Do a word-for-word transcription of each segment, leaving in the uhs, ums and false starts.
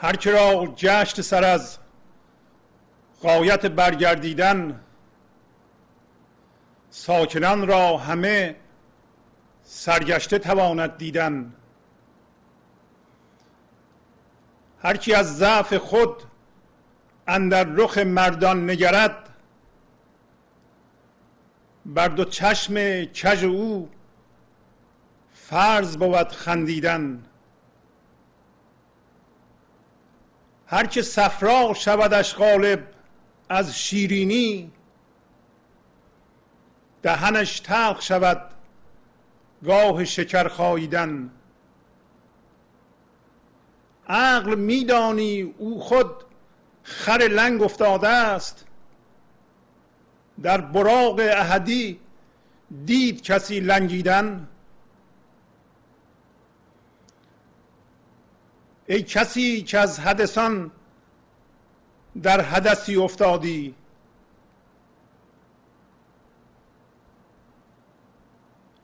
هر که را جشن سر از غایت برگردیدن، ساکنان را همه سرگشته تواند دیدن. هر کی از ضعف خود اندر رخ مردان نگرد، بر دو چشم کژ او فرض بود خندیدن. هر که صفرا شودش غالب از شیرینی، دهنش تلخ شود گاه شکر خاییدن. عقل میدانی او خود خر لنگ افتاده است، در براق احدی دید کسی لنگیدن. ای کسی که از حدثان در حدثی افتادی،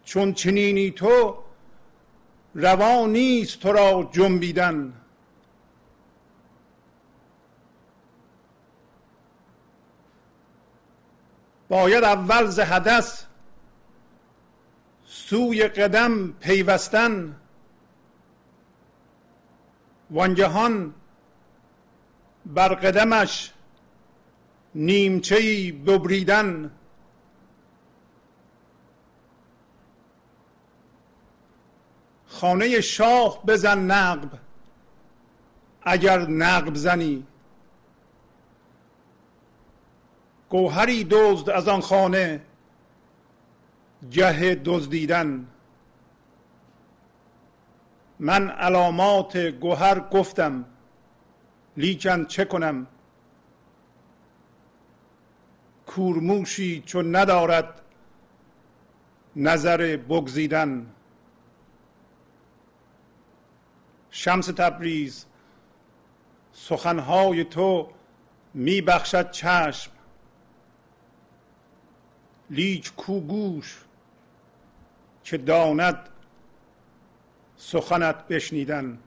چون چنینی تو روا نیست تو را جنبیدن. باید اول ز حدث سوی قدم پیوستن، وانگهان بر قدمش نیمچه‌ای ببریدن. خانه شاخ بزن نقب اگر نقب زنی، گوهری دزد از آن خانه گه دزدیدن. من علامات گوهر گفتم لیکن چه کنم، کورموشی چون ندارد نظر بگزیدن. شمس تبریز سخنهای تو می بخشد چشم، لیک کو گوش که داند سخنت بشنیدن.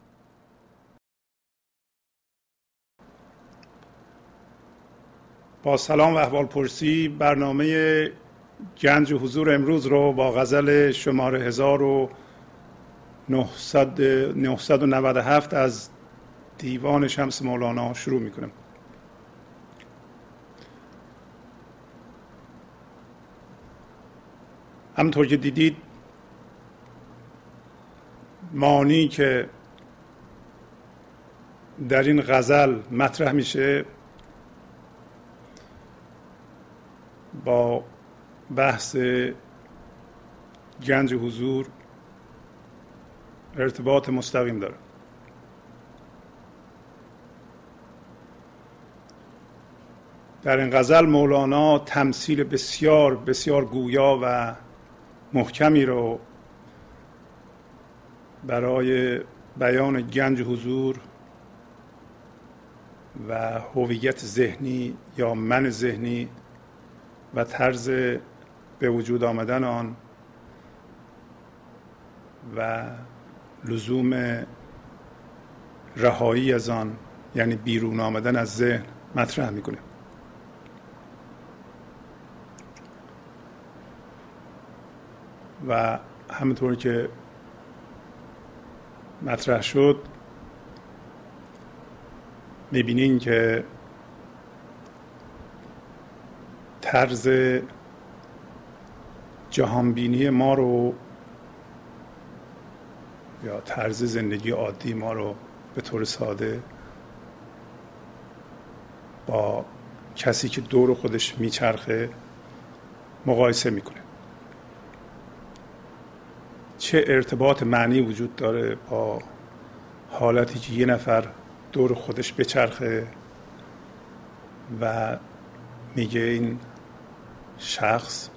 با سلام و احوال پرسی، برنامه گنج حضور امروز رو با غزل شماره هزار و نهصد و نود و هفت از دیوان شمس مولانا شروع میکنم. همطور که دیدید معانی که در این غزل مطرح میشه با بحث گنج حضور ارتباط مستقیم داره. در این غزل مولانا تمثیل بسیار بسیار گویا و محکمی رو برای بیان گنج حضور و هویت ذهنی یا من ذهنی و طرز به وجود آمدن آن و لزوم رهایی از آن، یعنی بیرون آمدن از ذهن، مطرح میکنه. و همونطور که مطرح شد میبینین که طرز جهانبینی ما رو یا طرز زندگی عادی ما رو به طور ساده با کسی که دور خودش میچرخه مقایسه میکنه. چه ارتباط معنی وجود داره با حالتی که یه نفر دور خودش بچرخه و میگه این شخص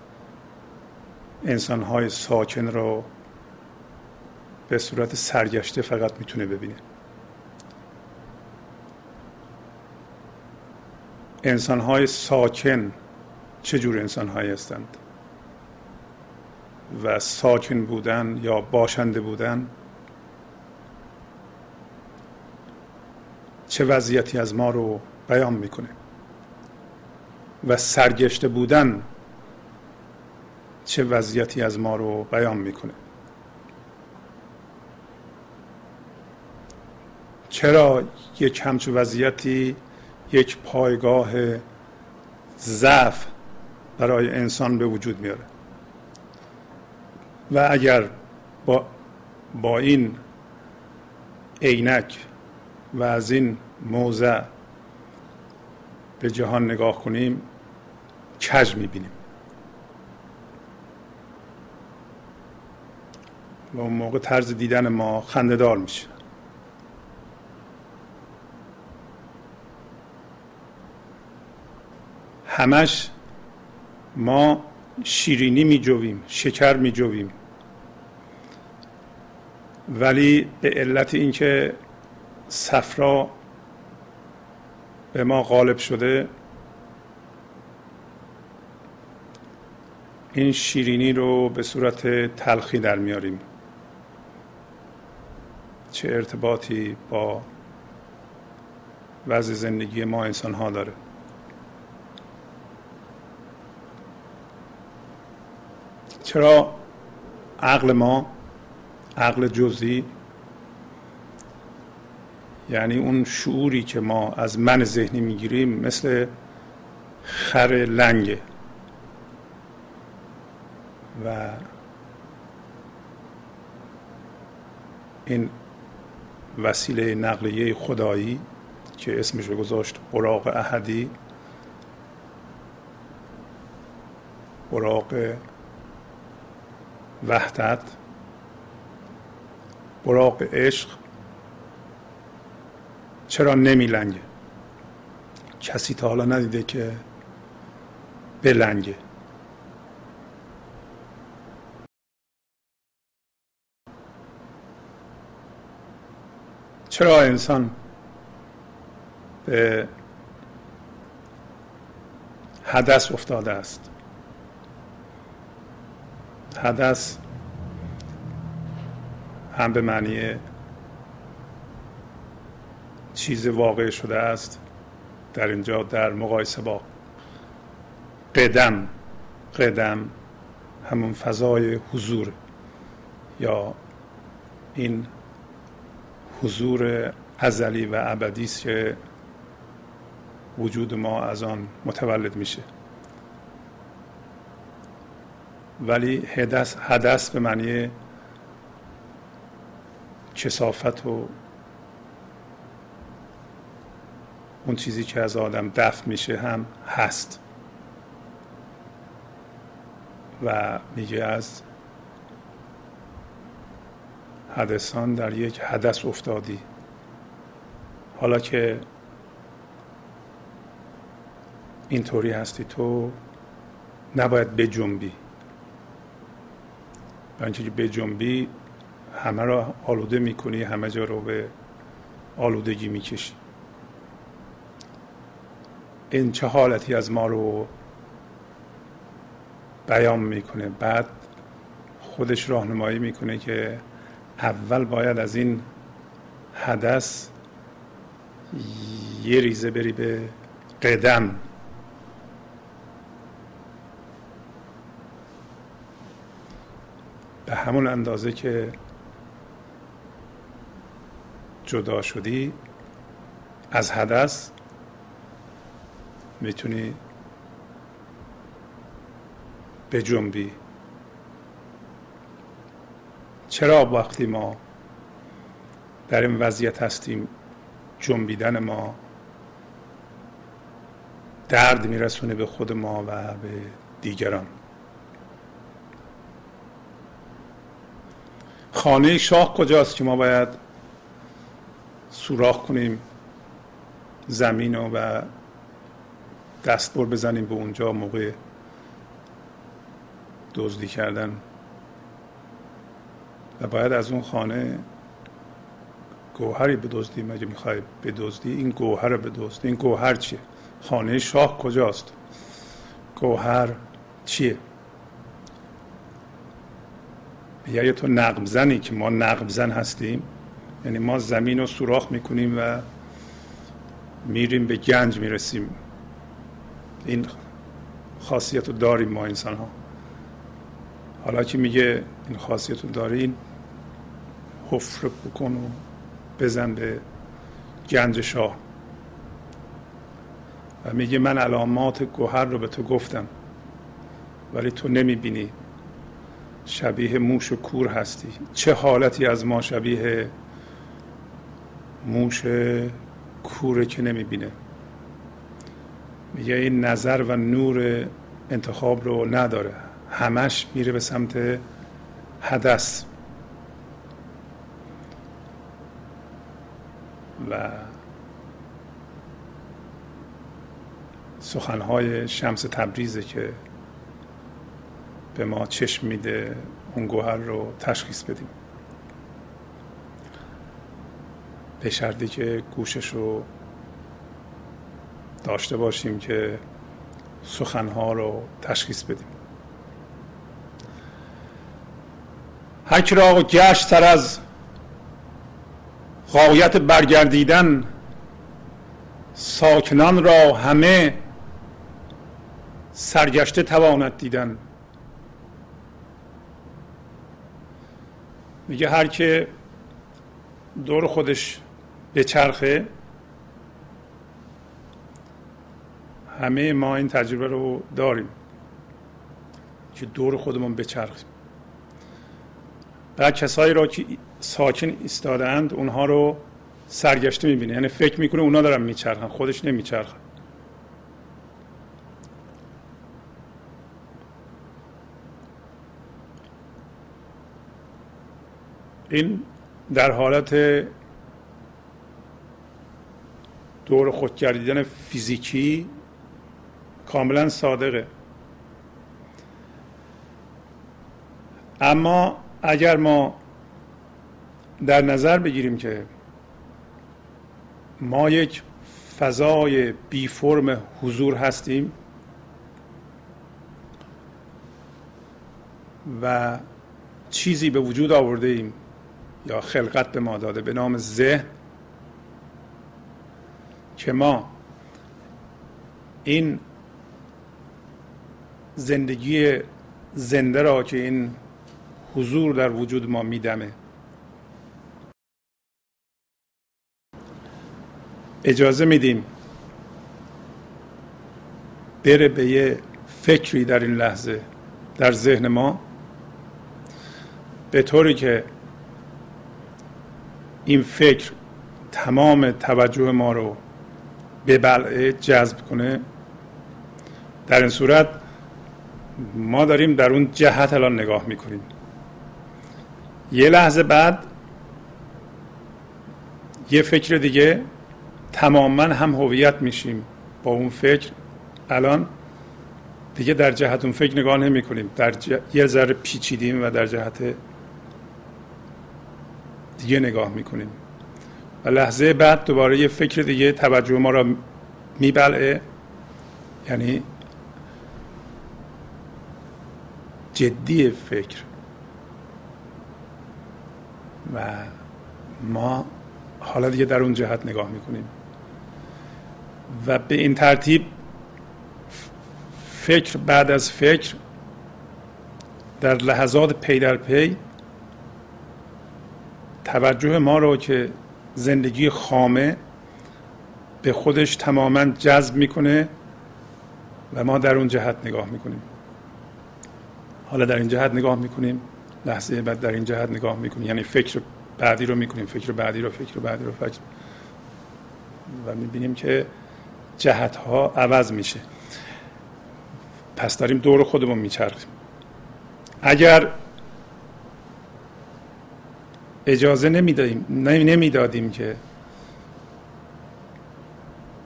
انسانهای ساکن رو به صورت سرگشته فقط میتونه ببینه. انسانهای ساکن چجور انسانهایی هستند؟ و ساکن بودن یا باشنده بودن چه وضعیتی از ما رو بیان میکنه و سرگشته بودن چه وضعیتی از ما رو بیان میکنه. چرا یک همچون وضعیتی یک پایگاه ضعف برای انسان به وجود میاره؟ و اگر با, با این عینک و از این موضع به جهان نگاه کنیم، کج میبینیم و اون موقع طرز دیدن ما خنده‌دار میشه. همش ما شیرینی میجویم، شکر میجویم، ولی به علت اینکه صفرا به ما غالب شده، این شیرینی رو به صورت تلخی در میاریم. چه ارتباطی با وضع زندگی ما انسان ها داره؟ چرا عقل ما، عقل جزئی، یعنی اون شعوری که ما از من ذهنی میگیریم، مثل خر لنگه و این وسیله نقلیه خدایی که اسمش رو گذاشت براق احدی، براق وحدت، براق عشق، چرا نمی لنگه؟ کسی تا حالا ندیده که بلنگه. چرا انسان به حدث افتاده است؟ حدث هم به معنی چیز واقع شده است، در اینجا در مقایسه با قدم. قدم همون فضای حضور، یا این حضور ازلی و ابدی است که وجود ما از آن متولد میشه. ولی حدث حدث به معنی کثافت و اون چیزی که از آدم دفع میشه هم هست و میگه از حدثان در یک حدث افتادی. حالا که اینطوری هستی تو نباید بجنبی، برای اینکه بجنبی همه را آلوده میکنی، همه جا رو به آلودگی میکشی. این چه حالتی از ما رو بیان میکنه؟ بعد خودش راهنمایی میکنه که اول باید از این حدث یه ریزه بری به قدم. به همون اندازه که جدا شدی از حدث، میتونی بجنبی. چرا وقتی ما در این وضعیت هستیم جنبیدن ما درد میرسونه به خود ما و به دیگران؟ خانه شاه کجاست که ما باید سوراخ کنیم زمین و دست بر بزنیم به اونجا موقع دزدی کردن؟ و باید از اون خانه گوهری بدزدیم. اگه میخوای بدزدی این گوهر رو بدزد. این گوهر چیه؟ خانه شاه کجاست؟ گوهر چیه؟ یا تو نقب زنی که ما نقب زن هستیم، یعنی ما زمین رو سوراخ میکنیم و میریم به گنج میرسیم. این خاصیت رو داریم ما انسان ها. حالا که میگه این خاصیت رو دارین، حفر بکن و بزن به گنج شاه. و میگه من علامات گوهر رو به تو گفتم ولی تو نمیبینی، شبیه موش و کور هستی. چه حالتی از ما شبیه موش کوره که نمیبینه؟ میگه این نظر و نور انتخاب رو نداره، همش میره به سمت حدث. و سخنهای شمس تبریزه که به ما چشم میده اون گوهر رو تشخیص بدیم، به شرطی که گوشش رو داشته باشیم که سخنها رو تشخیص بدیم. هر که را گشت تر از غایت برگردیدن، ساکنان را همه سرگشته تواند دیدن. میگه هر که دور خودش به چرخه، همه ما این تجربه رو داریم که دور خودمون بچرخیم. بعد کسایی را که ساکن ایستادند اونها رو سرگشته میبینه، یعنی فکر میکنه اونا دارن میچرخن، خودش نمیچرخن. این در حالت دور خود گردیدن فیزیکی کاملا صادقه. اما اگر ما در نظر بگیریم که ما یک فضای بی فرم حضور هستیم و چیزی به وجود آورده ایم یا خلقت به ما داده به نام ذهن، که ما این زندگی زنده را که این حضور در وجود ما میدمه اجازه میدیم بره به یه فکری در این لحظه در ذهن ما، به طوری که این فکر تمام توجه ما رو به بلعه جذب کنه. در این صورت ما داریم در اون جهت الان نگاه میکنیم. یه لحظه بعد یه فکر دیگه، تماما هم هویت میشیم با اون فکر. الان دیگه در جهت اون فکر نگاه نمی کنیم، در ج... یه ذره پیچیدیم و در جهت دیگه نگاه میکنیم و لحظه بعد دوباره یه فکر دیگه توجه ما را میبلعه، یعنی جدی فکر. و ما حالا دیگه در اون جهت نگاه میکنیم و به این ترتیب فکر بعد از فکر در لحظات پی در پی توجه ما رو که زندگی خامه به خودش تماماً جذب میکنه و ما در اون جهت نگاه میکنیم. حالا در این جهت نگاه میکنیم، لحظه بعد در این جهت نگاه میکنیم، یعنی فکر بعدی رو میکنیم، فکر بعدی رو فکر بعدی رو فکر و میبینیم که جهت ها عوض میشه. پس داریم دور خودمون میچرخیم. اگر اجازه نمیدادیم نمیدادیم که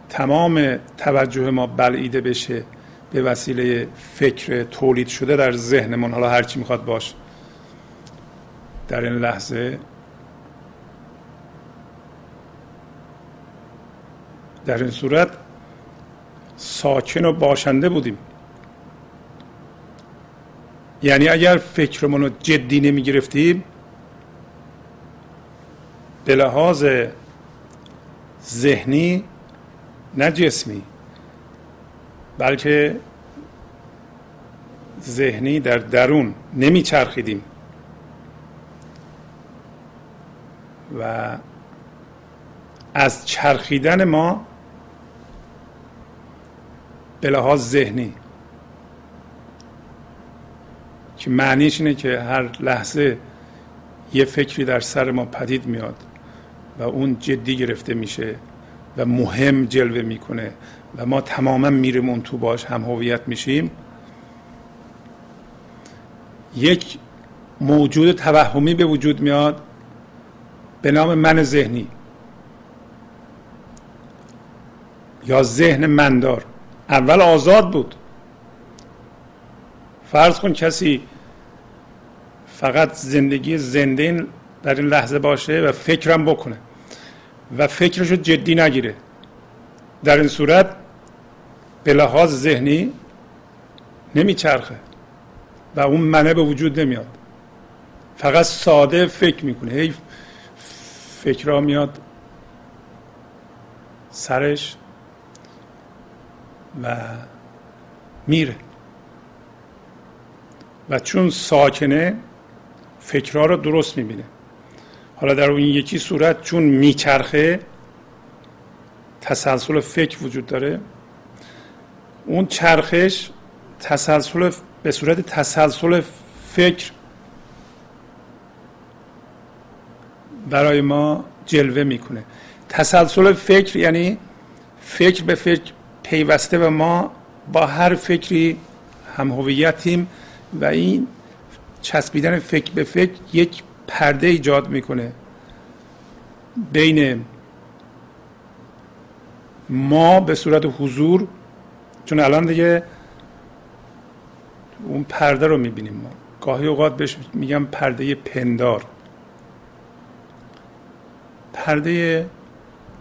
تمام توجه ما بلعیده بشه به وسیله فکر تولید شده در ذهنمون، حالا هر چی میخواد باشه، در این لحظه در این صورت ساکن و باشنده بودیم. یعنی اگر فکرمون رو جدی نمی گرفتیم، به لحاظ ذهنی نه جسمی بلکه ذهنی، در درون نمی چرخیدیم و از چرخیدن ما به لحاظ ذهنی که معنیش اینه که هر لحظه یه فکری در سر ما پدید میاد و اون جدی گرفته میشه و مهم جلوه میکنه و ما تماما میریم اون تو باش هم هویت میشیم. یک موجود توهمی به وجود میاد به نام من ذهنی یا ذهن مندار. اول آزاد بود. فرض کن کسی فقط زندگی زنده در این لحظه باشه و فکرم بکنه و فکرش رو جدی نگیره، در این صورت به لحاظ ذهنی نمیچرخه و اون منه به وجود نمیاد، فقط ساده فکر میکنه، هی فکرها میاد سرش و میره و چون ساکنه فکرها رو درست میبینه. حالا در اون یکی صورت چون میچرخه تسلسل فکر وجود داره، اون چرخش تسلسل به صورت تسلسل فکر برای ما جلوه میکنه. تسلسل فکر یعنی فکر به فکر پیوسته و ما با هر فکری هم هویتیم و این چسبیدن فکر به فکر یک پرده ایجاد میکنه بین ما به صورت حضور، چون الان دیگه اون پرده رو میبینیم ما، گاهی اوقات بهش میگم پرده پندار، پرده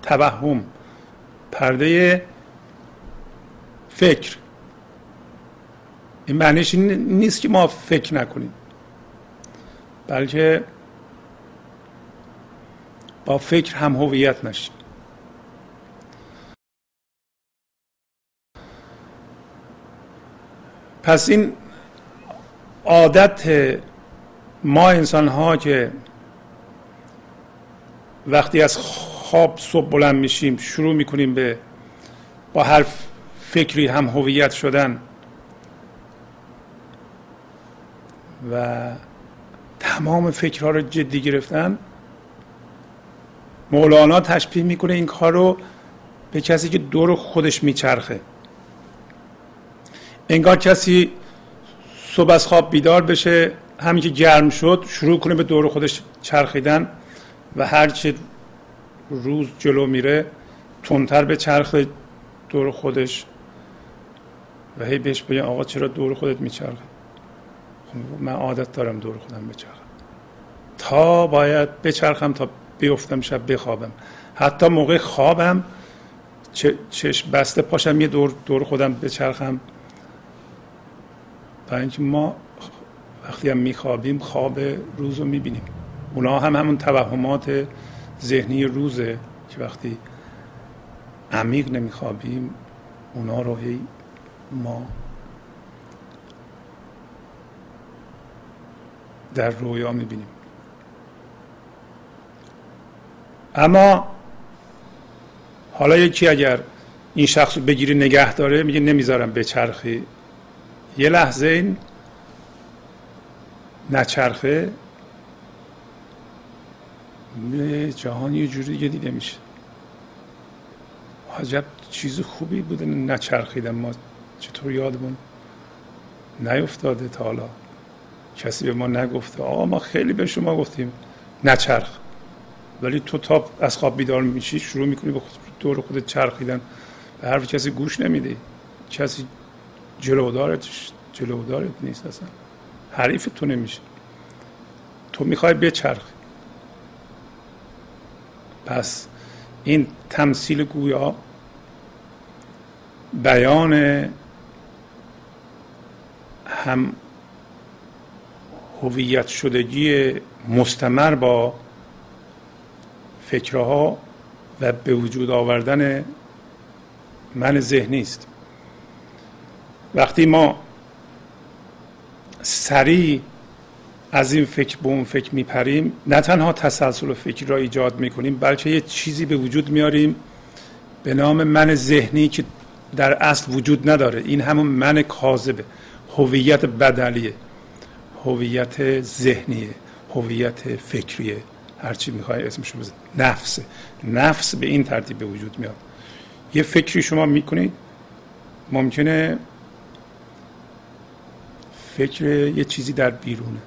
توهم، پرده فکر. این معنیش این نیست که ما فکر نکنیم، بلکه با فکر هم هویت نشیم. پس این عادت ما انسان ها که وقتی از خواب صبح بلند میشیم شروع میکنیم به با هر فکری هم هویت شدن و تمام فکرها رو جدی گرفتن، مولانا تشبیه میکنه این کار رو به کسی که دور خودش میچرخه. انگار کسی صبح از خواب بیدار بشه، همین که گرم شد شروع کنه به دور خودش چرخیدن و هرچه روز جلو میره تندتر به چرخ دور خودش و هی بهش بگن آقا چرا دور خودت میچرخی؟ من عادت دارم دور خودم بچرخم، تا باید بچرخم تا بیفتم شب بخوابم، حتی موقع خوابم چشم بسته پاشم یه دور دور خودم بچرخم. برای اینکه ما وقتی هم میخوابیم خواب روز رو میبینیم، اونا هم همون توهمات ذهنی روزه که وقتی عمیق نمیخوابیم اونا رو هی ما در رویا میبینیم. اما حالا یکی اگر این شخص رو بگیری نگه داره میگه نمیذارم به چرخی، یه لحظه این نچرخه جهان یه جوری دیگه دیده میشه. عجب چیز خوبی بوده نچرخیدم، ما چطور یادمون نیفتاده تا حالا، کسی به ما نگفته آقا ما خیلی به شما گفتیم نچرخ، ولی تو تا از خواب بیدار میشی شروع میکنی به دور خودت چرخیدن، به حرف کسی گوش نمیدی، کسی جلودارت جلودارت نیست، اصلا حریف تو نمیشه، تو میخوای بچرخی. پس این تمثیل گویا بیان هم هویت شدگی مستمر با فکرها و به وجود آوردن من ذهنی است. وقتی ما سریع از این فکر به اون فکر میپریم، نه تنها تسلسل فکری را ایجاد میکنیم، بلکه یه چیزی به وجود میاریم به نام من ذهنی که در اصل وجود نداره. این همون من کاذبه، هویت بدلیه، هویت ذهنیه، هویت فکریه، هرچی میخوای اسمشو بزن. نفسه. نفس به این ترتیب به وجود میاد. یه فکری شما میکنید، ممکنه فکر یه چیزی در بیرونه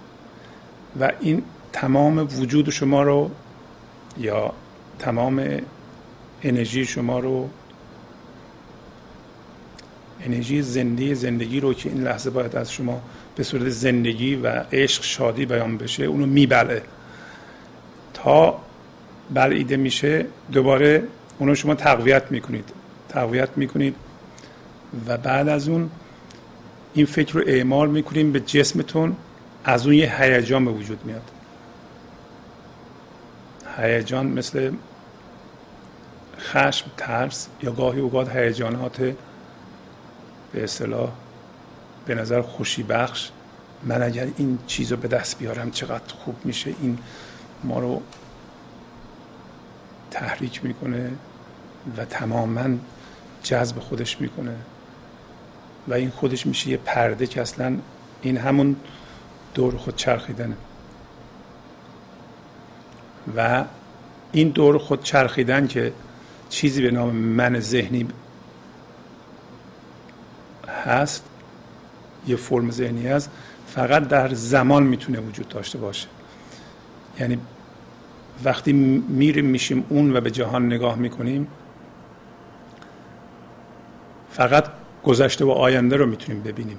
و این تمام وجود شما رو یا تمام انرژی شما رو، انرژی زنده زندگی رو که این لحظه باید از شما به صورت زندگی و عشق شادی بیان بشه، اونو میبلعه تا بلعیده میشه، دوباره اونو شما تقویت میکنید تقویت میکنید و بعد از اون این فکر رو اعمال میکنید به جسمتون. از اون یه هیجان به وجود میاد، هیجان مثل خشم، ترس یا گاهی اوقات هیجانات به اصطلاح به نظر خوشی بخش. من اگر این چیزو به دست بیارم چقدر خوب میشه، این ما رو تحریک میکنه و تماما جذب خودش میکنه و این خودش میشه یه پرده که اصلا این همون دور خود چرخیدنه و این دور خود چرخیدن که چیزی به نام من ذهنی هست، یه فرم ذهنی هست، فقط در زمان میتونه وجود داشته باشه. یعنی وقتی میریم میشیم اون و به جهان نگاه میکنیم، فقط گذشته و آینده رو میتونیم ببینیم.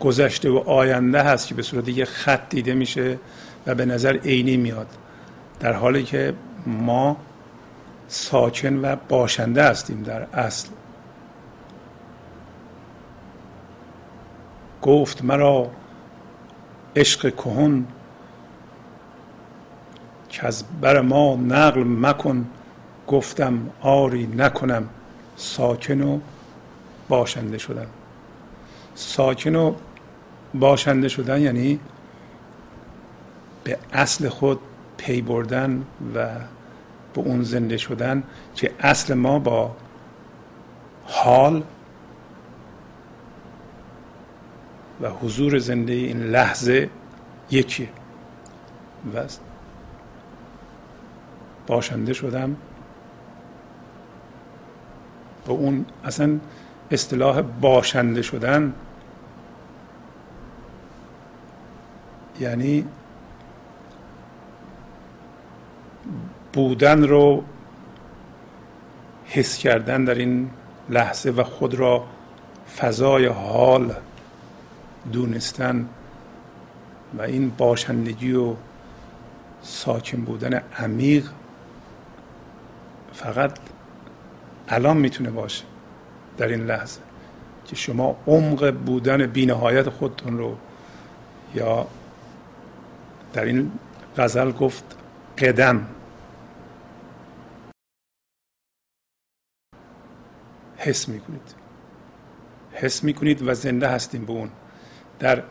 گذشته و آینده هست که به صورت یه خط دیده میشه و به نظر عینی میاد، در حالی که ما ساکن و باشنده هستیم در اصل. گفت مرا عشق کهن کز بر ما نقل مکن، گفتم آری نکنم، ساکن و باشنده شدن. ساکن و باشنده شدن یعنی به اصل خود پی بردن و به اون زنده شدن که اصل ما با حال و حضور زنده این لحظه یکیه و باشنده شدم به اون. اصلا اصطلاح باشنده شدن یعنی بودن رو حس کردن در این لحظه و خود را فضای حال دونستن و این باشندگی و ساکن بودن عمیق فقط الان میتونه باشه، در این لحظه که شما عمق بودن بی‌نهایت خودتون رو، یا در این غزل گفت قدم، حس میکنید حس میکنید و زنده هستیم به اون. در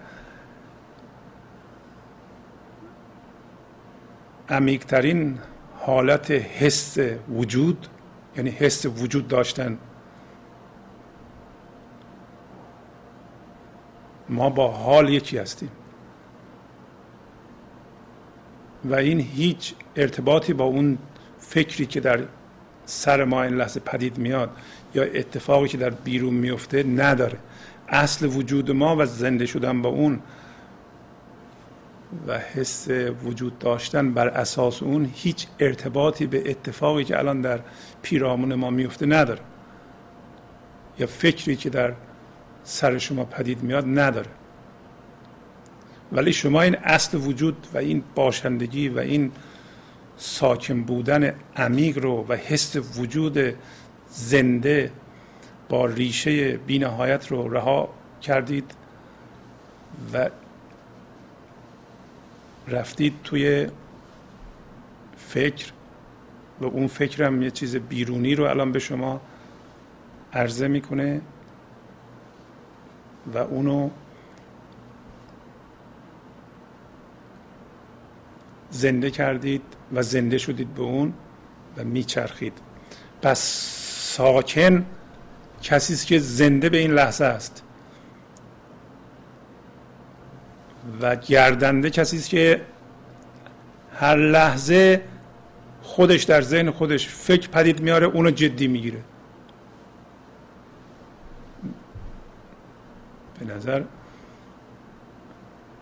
عمیق‌ترین حالت حس وجود، یعنی حس وجود داشتن، ما با حال یکی هستیم و این هیچ ارتباطی با اون فکری که در سر ما این لحظه پدید میاد یا اتفاقی که در بیرون میفته نداره. اصل وجود ما و زنده شدن با اون و حس وجود داشتن بر اساس اون هیچ ارتباطی به اتفاقی که الان در پیرامون ما میفته نداره یا فکری که در سر شما پدید میاد نداره. ولی شما این اصل وجود و این باشندگی و این ساکن بودن عمیق رو و حس وجود زنده با ریشه بی‌نهایت رو رها کردید و رفتید توی فکر و اون فکرم یه چیز بیرونی رو الان به شما عرضه میکنه و اونو زنده کردید و زنده شدید به اون و میچرخید. پس ساکن کسی است که زنده به این لحظه است و گردنده کسی است که هر لحظه خودش در ذهن خودش فکر پدید میاره، اونو جدی میگیره. به نظر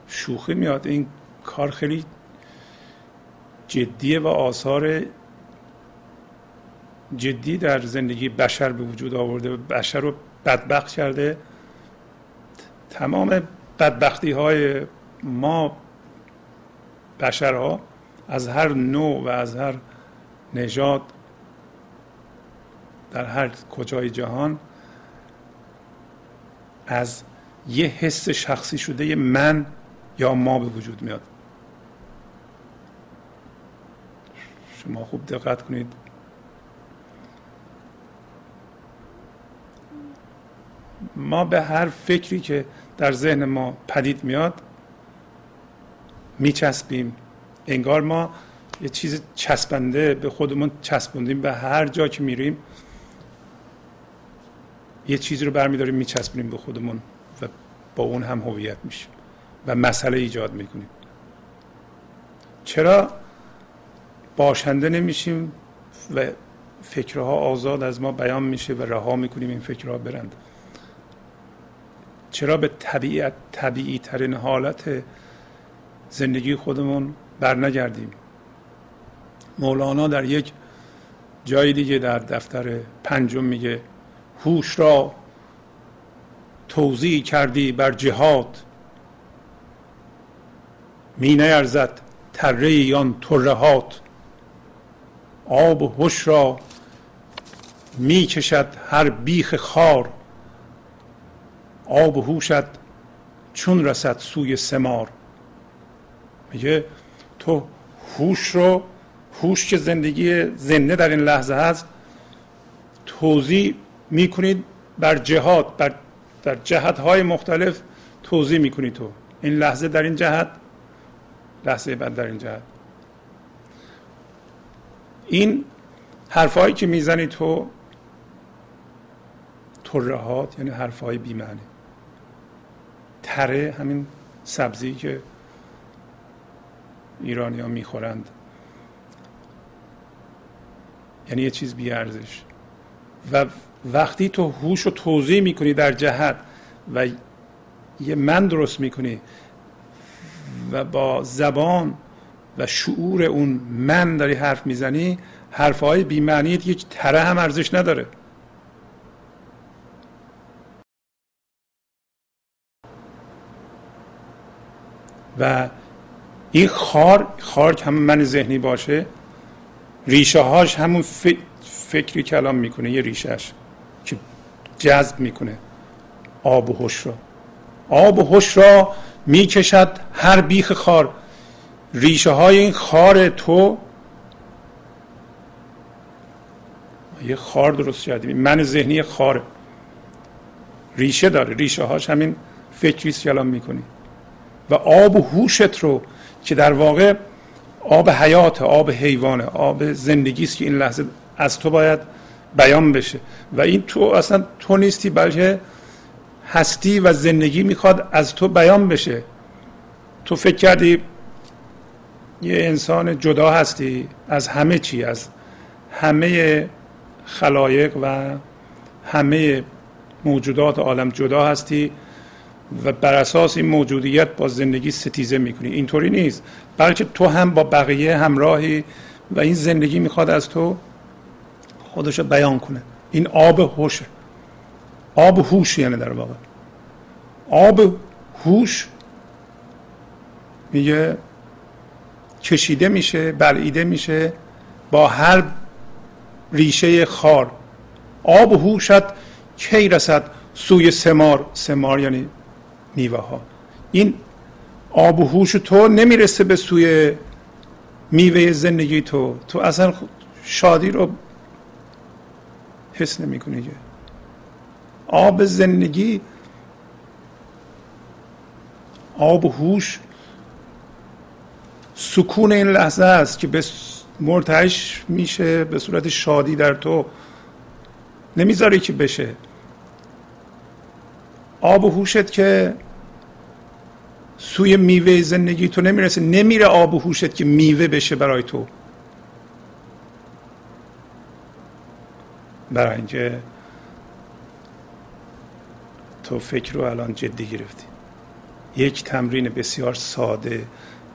شوخی میاد، این کار خیلی جدیه و آثار جدی در زندگی بشر به وجود آورده و بشر رو بدبخت کرده. تمام بدبختی های ما بشرها از هر نوع و از هر نژاد در هر کجای جهان از یه حس شخصی شده یه من یا ما به وجود میاد. شما خوب دقت کنید، ما به هر فکری که در ذهن ما پدید میاد میچسبیم، انگار ما یه چیز چسبنده به خودمون چسبوندیم، به هر جا که میریم یه چیزی رو برمیداریم میچسبونیم به خودمون و با اون هم هویت میشیم و مسئله ایجاد میکنیم. چرا باشنده نمیشیم و فکرها آزاد از ما بیان میشه و رها میکنیم این فکرها برند؟ چرا به طبیعت طبیعی ترین حالت زندگی خودمون برنگردیم؟ مولانا در یک جای دیگه در دفتر پنجم میگه هوش را توزیع کردی بر جهاد، می نیرزد تره یان ترهات، آب هوش را می کشد هر بیخ خار، آب هوشت چون رسد سوی ثمار. میگه تو هوش رو، هوش که زندگی زنده در این لحظه هست، توزیع میکنید بر جهات، بر در جهت‌های مختلف توزیع میکنی. تو این لحظه در این جهت، لحظه بعد در این جهت. این حرفایی که میزنی تو ترهات، یعنی حرفای بی معنی. تره همین سبزی که ایرانی‌ها میخورند، یعنی یه چیز بی ارزش. و وقتی تو هوش رو توزیع میکنی در جهت و یه من درست میکنی و با زبان و شعور اون من داری حرف میزنی، حرفهای بی معنی یک تره هم ارزش نداره. و این خار، خار که همون من ذهنی باشه، ریشه هاش همون ف... فکری کلام میکنه، یه ریشهش که جذب میکنه آب و هوش را، آب و هوش را میکشد هر بیخ خار. ریشه های این خار تو، یه خار درست کردیم، من ذهنی خاره، ریشه داره، ریشه هاش همین فکریست کلام میکنی. و آب و هوشت رو که در واقع آب حیات، آب حیوانه، آب زندگیست که این لحظه از تو باید بیان بشه و این تو اصلا تو نیستی، بلکه هستی و زندگی میخواد از تو بیان بشه. تو فکر کردی یه انسان جدا هستی از همه چی، از همه خلایق و همه موجودات عالم جدا هستی و بر اساس این موجودیت با زندگی ستیزه میکنی. اینطوری نیست، بلکه تو هم با بقیه همراهی و این زندگی میخواد از تو خودش رو بیان کنه. این آب هوشه، آب هوش، یعنی در واقع آب هوش میگه کشیده میشه، بلعیده میشه با هر ریشه خار. آب هوشت کی رسد سوی ثمار، ثمار یعنی میوه ها. این آب هوش تو نمیرسه به سوی میوه زندگی تو، تو اصلا شادی رو حس نمی کنی که آب زندگی، آب هوش، سکون این لحظه است که به مرتعش میشه به صورت شادی در تو، نمیذاری که بشه. آب هوشت که سوی میوه زندگی تو نمیرسه، نمیره آب هوشت که میوه بشه برای تو، برای اینکه تو فکر رو الان جدی گرفتی. یک تمرین بسیار ساده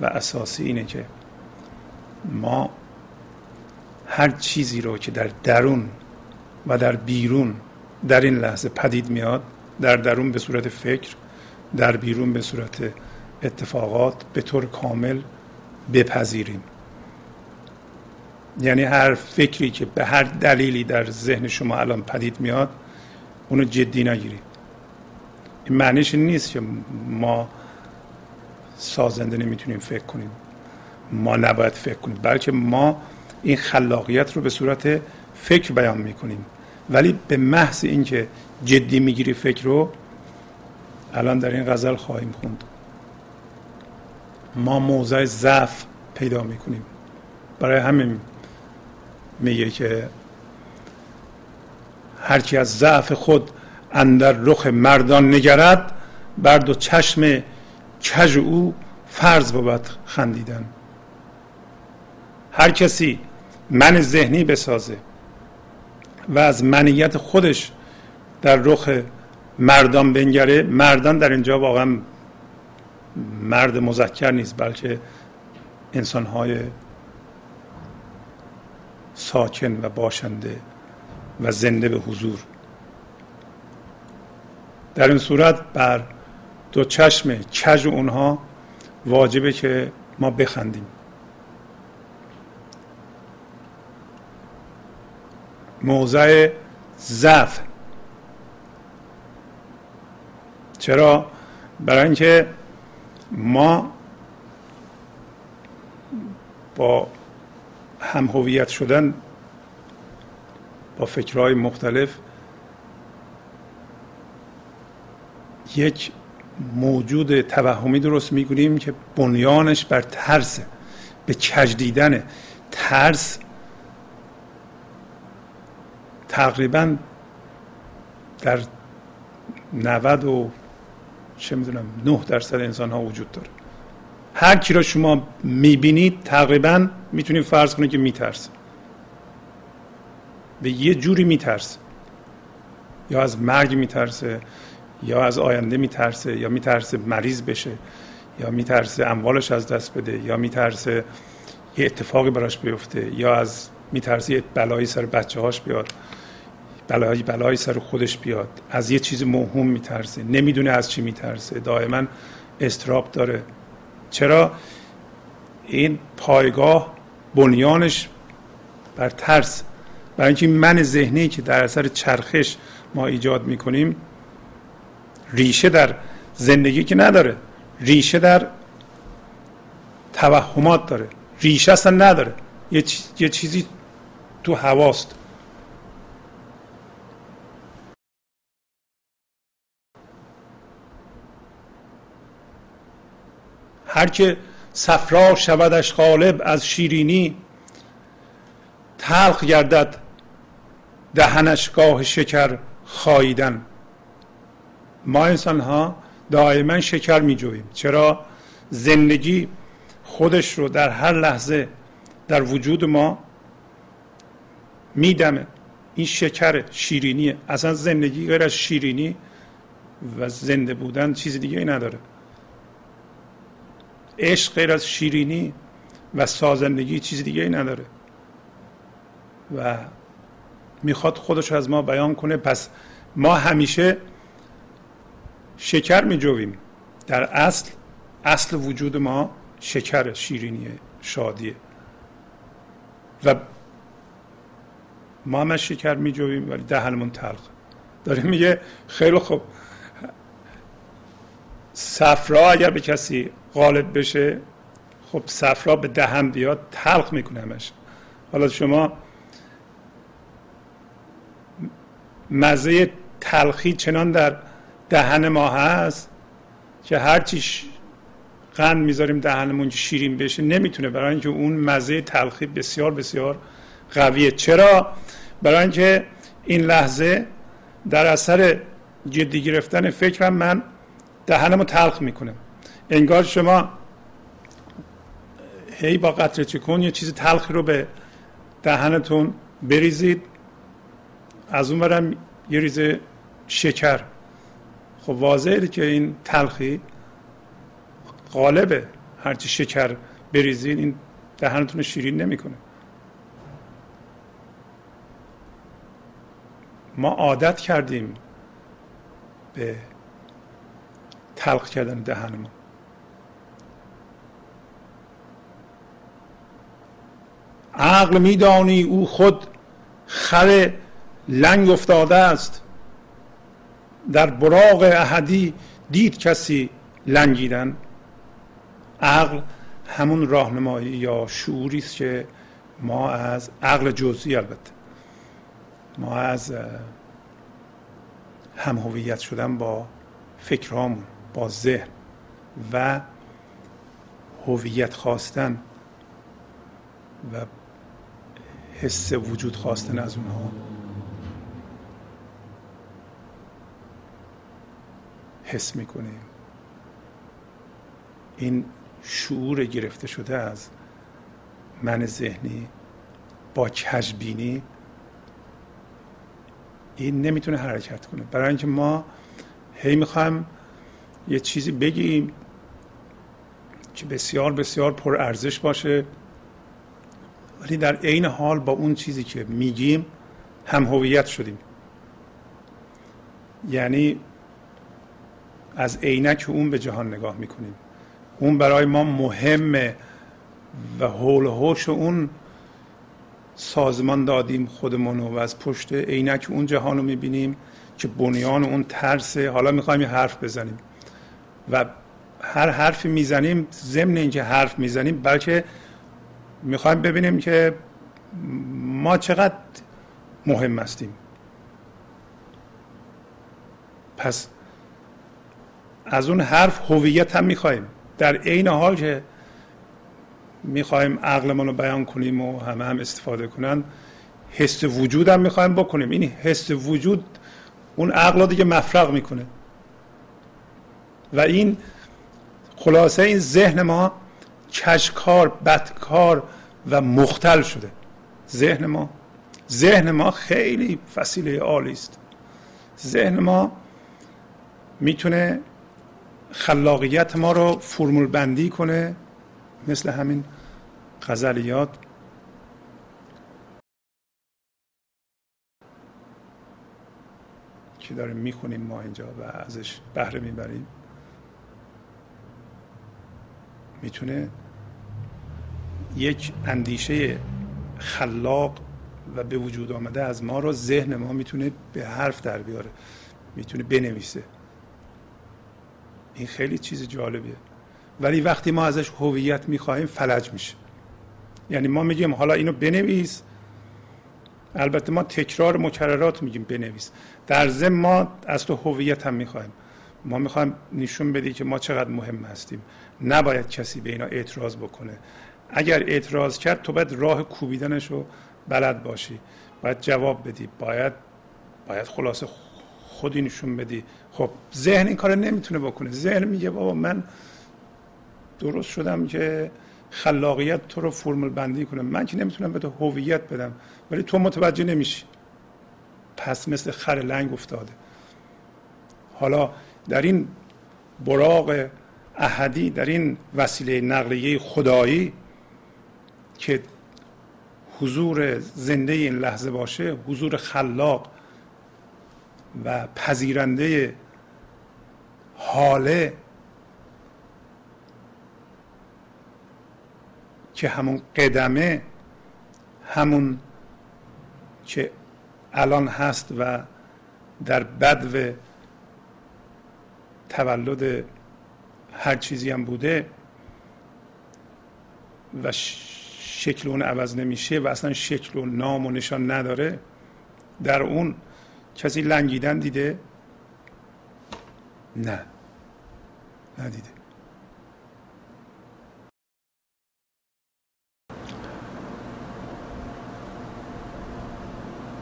و اساسی اینه که ما هر چیزی رو که در درون و در بیرون در این لحظه پدید میاد، در درون به صورت فکر، در بیرون به صورت اتفاقات، به طور کامل بپذیریم. یعنی هر فکری که به هر دلیلی در ذهن شما الان پدید میاد اونو جدی نگیرید. این معنیش نیست که ما سازنده نمیتونیم فکر کنیم، ما نباید فکر کنیم، بلکه ما این خلاقیت رو به صورت فکر بیان میکنیم. ولی به محض اینکه جدی میگیری فکر رو، الان در این غزل خواهیم خوند، ما موضع ضعف پیدا میکنیم. برای همین میگه که هر کی از ضعف خود اندر رخ مردان نگرد، بر دو چشم کژ او فرض بود خندیدن. هر کسی من ذهنی بسازه و از منیت خودش در رخ مردان بنگره، مردان در اینجا واقعا مرد مذکر نیست، بلکه انسان‌های ساکن و باشنده و زنده به حضور. در این صورت بر دو چشم کژ اونها واجبه که ما بخندیم. موضع ضعف. چرا؟ برای اینکه ما با هم هویت شدن با فکرهای مختلف یک موجود توهمی درست می‌گوییم که بنیانش بر ترس، به کج دیدن. ترس تقریباً در نود و چه میدونم نه درصد انسان ها وجود داره. هر کی را شما میبینید تقریباً میتونید فرض کنید که میترسه، به یه جوری میترسه، یا از مرگ میترسه، یا از آینده میترسه، یا میترسه مریض بشه، یا میترسه اموالش از دست بده، یا میترسه یه اتفاقی براش بیفته، یا از میترسه یه بلایی سر بچه‌هاش بیاد، بلایی بلایی سر خودش بیاد، از یه چیز موهوم میترسه، نمیدونه از چی میترسه، دائما استراب داره. چرا؟ این پایگاه بنیانش بر ترس. برای اینکه من ذهنی که در اثر چرخش ما ایجاد میکنیم ریشه در زندگی که نداره، ریشه در توهمات داره، ریشه اصلا نداره، یه, چیز، یه چیزی تو هواست. هر که صفرا شودش غالب از شیرینی، تلخ گردد دهنش گاه شکر خاییدن. ما انسان ها دائما شکر می جوییم. چرا؟ زندگی خودش رو در هر لحظه در وجود ما می دمه. این شکر، شیرینیه. اصلا زندگی غیر از شیرینی و زنده بودن چیز دیگه ای نداره. عشق غیر از شیرینی و سازندگی چیز دیگه ای نداره و میخواد خودش از ما بیان کنه. پس ما همیشه شکر میجویم. در اصل اصل وجود ما شکر، شیرینیه، شادیه و ما هم شکر میجویم ولی دهنمون تلخ. داره میگه خیلی خوب، صفرا اگر به کسی غالب بشه، خب صفرا به دهن بیاد تلخ میکنمش. حالا شما مزه تلخی چنان در دهن ما هست که هرچیش قند میذاریم دهنمون شیرین بشه نمیتونه، برای اینکه اون مزه تلخی بسیار بسیار قویه. چرا؟ برای اینکه این لحظه در اثر جدی گرفتن فکرم من دهنمو تلخ میکنم. انگار شما هی با قطره چکون یه چیز تلخی رو به دهنتون بریزید، از اون برم یه ریزه شکر، خب واضحه که این تلخی غالبه، هرچی شکر بریزید این دهنتون شیرین نمیکنه. ما عادت کردیم به تلخ کردن دهنمون. عقل میدانی او خود خر لنگ افتاده است، در براق احدی دید کسی لنگیدن. عقل همون راهنمایی یا شعوری است که ما از عقل جزئی، البته ما از هم هویت شدن با فکرامون، با ذهن و هویت خواستن و حس وجود خواستن از اونها، حس میکنیم. این شعور گرفته شده از من ذهنی با کجبینی این نمیتونه حرکت کنه، برای اینکه ما هی میخوایم یه چیزی بگیم که بسیار بسیار پر ارزش باشه، ولی در عین حال با اون چیزی که میگیم هم هویت شدیم. یعنی از عینک اون به جهان نگاه میکنیم، اون برای ما مهمه و هول و هوش اون سازمان دادیم خودمونو و از پشت عینک اون جهانو میبینیم که بنیان اون ترسه. حالا میخوایم یه حرف بزنیم و هر حرفی میزنیم، ضمن اینکه حرف میزنیم بلکه میخوایم ببینیم که ما چقدر مهم هستیم. پس از اون حرف هویت هم میخوایم، در عین حال که میخوایم عقلمون رو بیان کنیم و همه هم استفاده کنن، حس وجود هم میخوایم بکنیم. این حس وجود اون عقل رو دیگه مفرق میکنه و این خلاصه این ذهن ما کشکار، بدکار و مختل شده. ذهن ما ذهن ما خیلی وسیله عالی است. ذهن ما میتونه خلاقیت ما رو فرمول بندی کنه، مثل همین غزلیات. که داریم میخونیم ما اینجا و ازش بهره میبریم، میتونه یک اندیشه خلاق و به وجود آمده از ما رو ذهن ما میتونه به حرف در بیاره، میتونه بنویسه. این خیلی چیز جالبیه، ولی وقتی ما ازش هویت میخوایم فلج میشه. یعنی ما میگیم حالا اینو بنویس، البته ما تکرار مکررات میگیم بنویس، در ضمن ما از تو هویت هم میخوایم. ما میخوایم نشون بدی که ما چقدر مهم هستیم، نباید کسی به اینا اعتراض بکنه، اگر اعتراض کرد تو باید راه کوبیدنش رو بلد باشی، باید جواب بدی، باید باید خلاصه خودی نشون بدی. خب ذهن این کارو نمیتونه بکنه. ذهن میگه بابا من درست شدم که خلاقیت تو رو فرمول بندی کنم، من که نمیتونم به تو هویت بدم، ولی تو متوجه نمیشی. پس مثل خر لنگ افتاده. حالا در این براق احدی، در این وسیله نقلیه خدایی که حضور زنده این لحظه باشه، حضور خلاق و پذیرنده حاله که همون قدمه، همون که الان هست و در بدو تولد هر چیزی هم بوده و شکل اون عوض نمیشه و اصلا شکل و نام و نشان نداره، در اون کسی لنگیدن دیده؟ نه ندیده.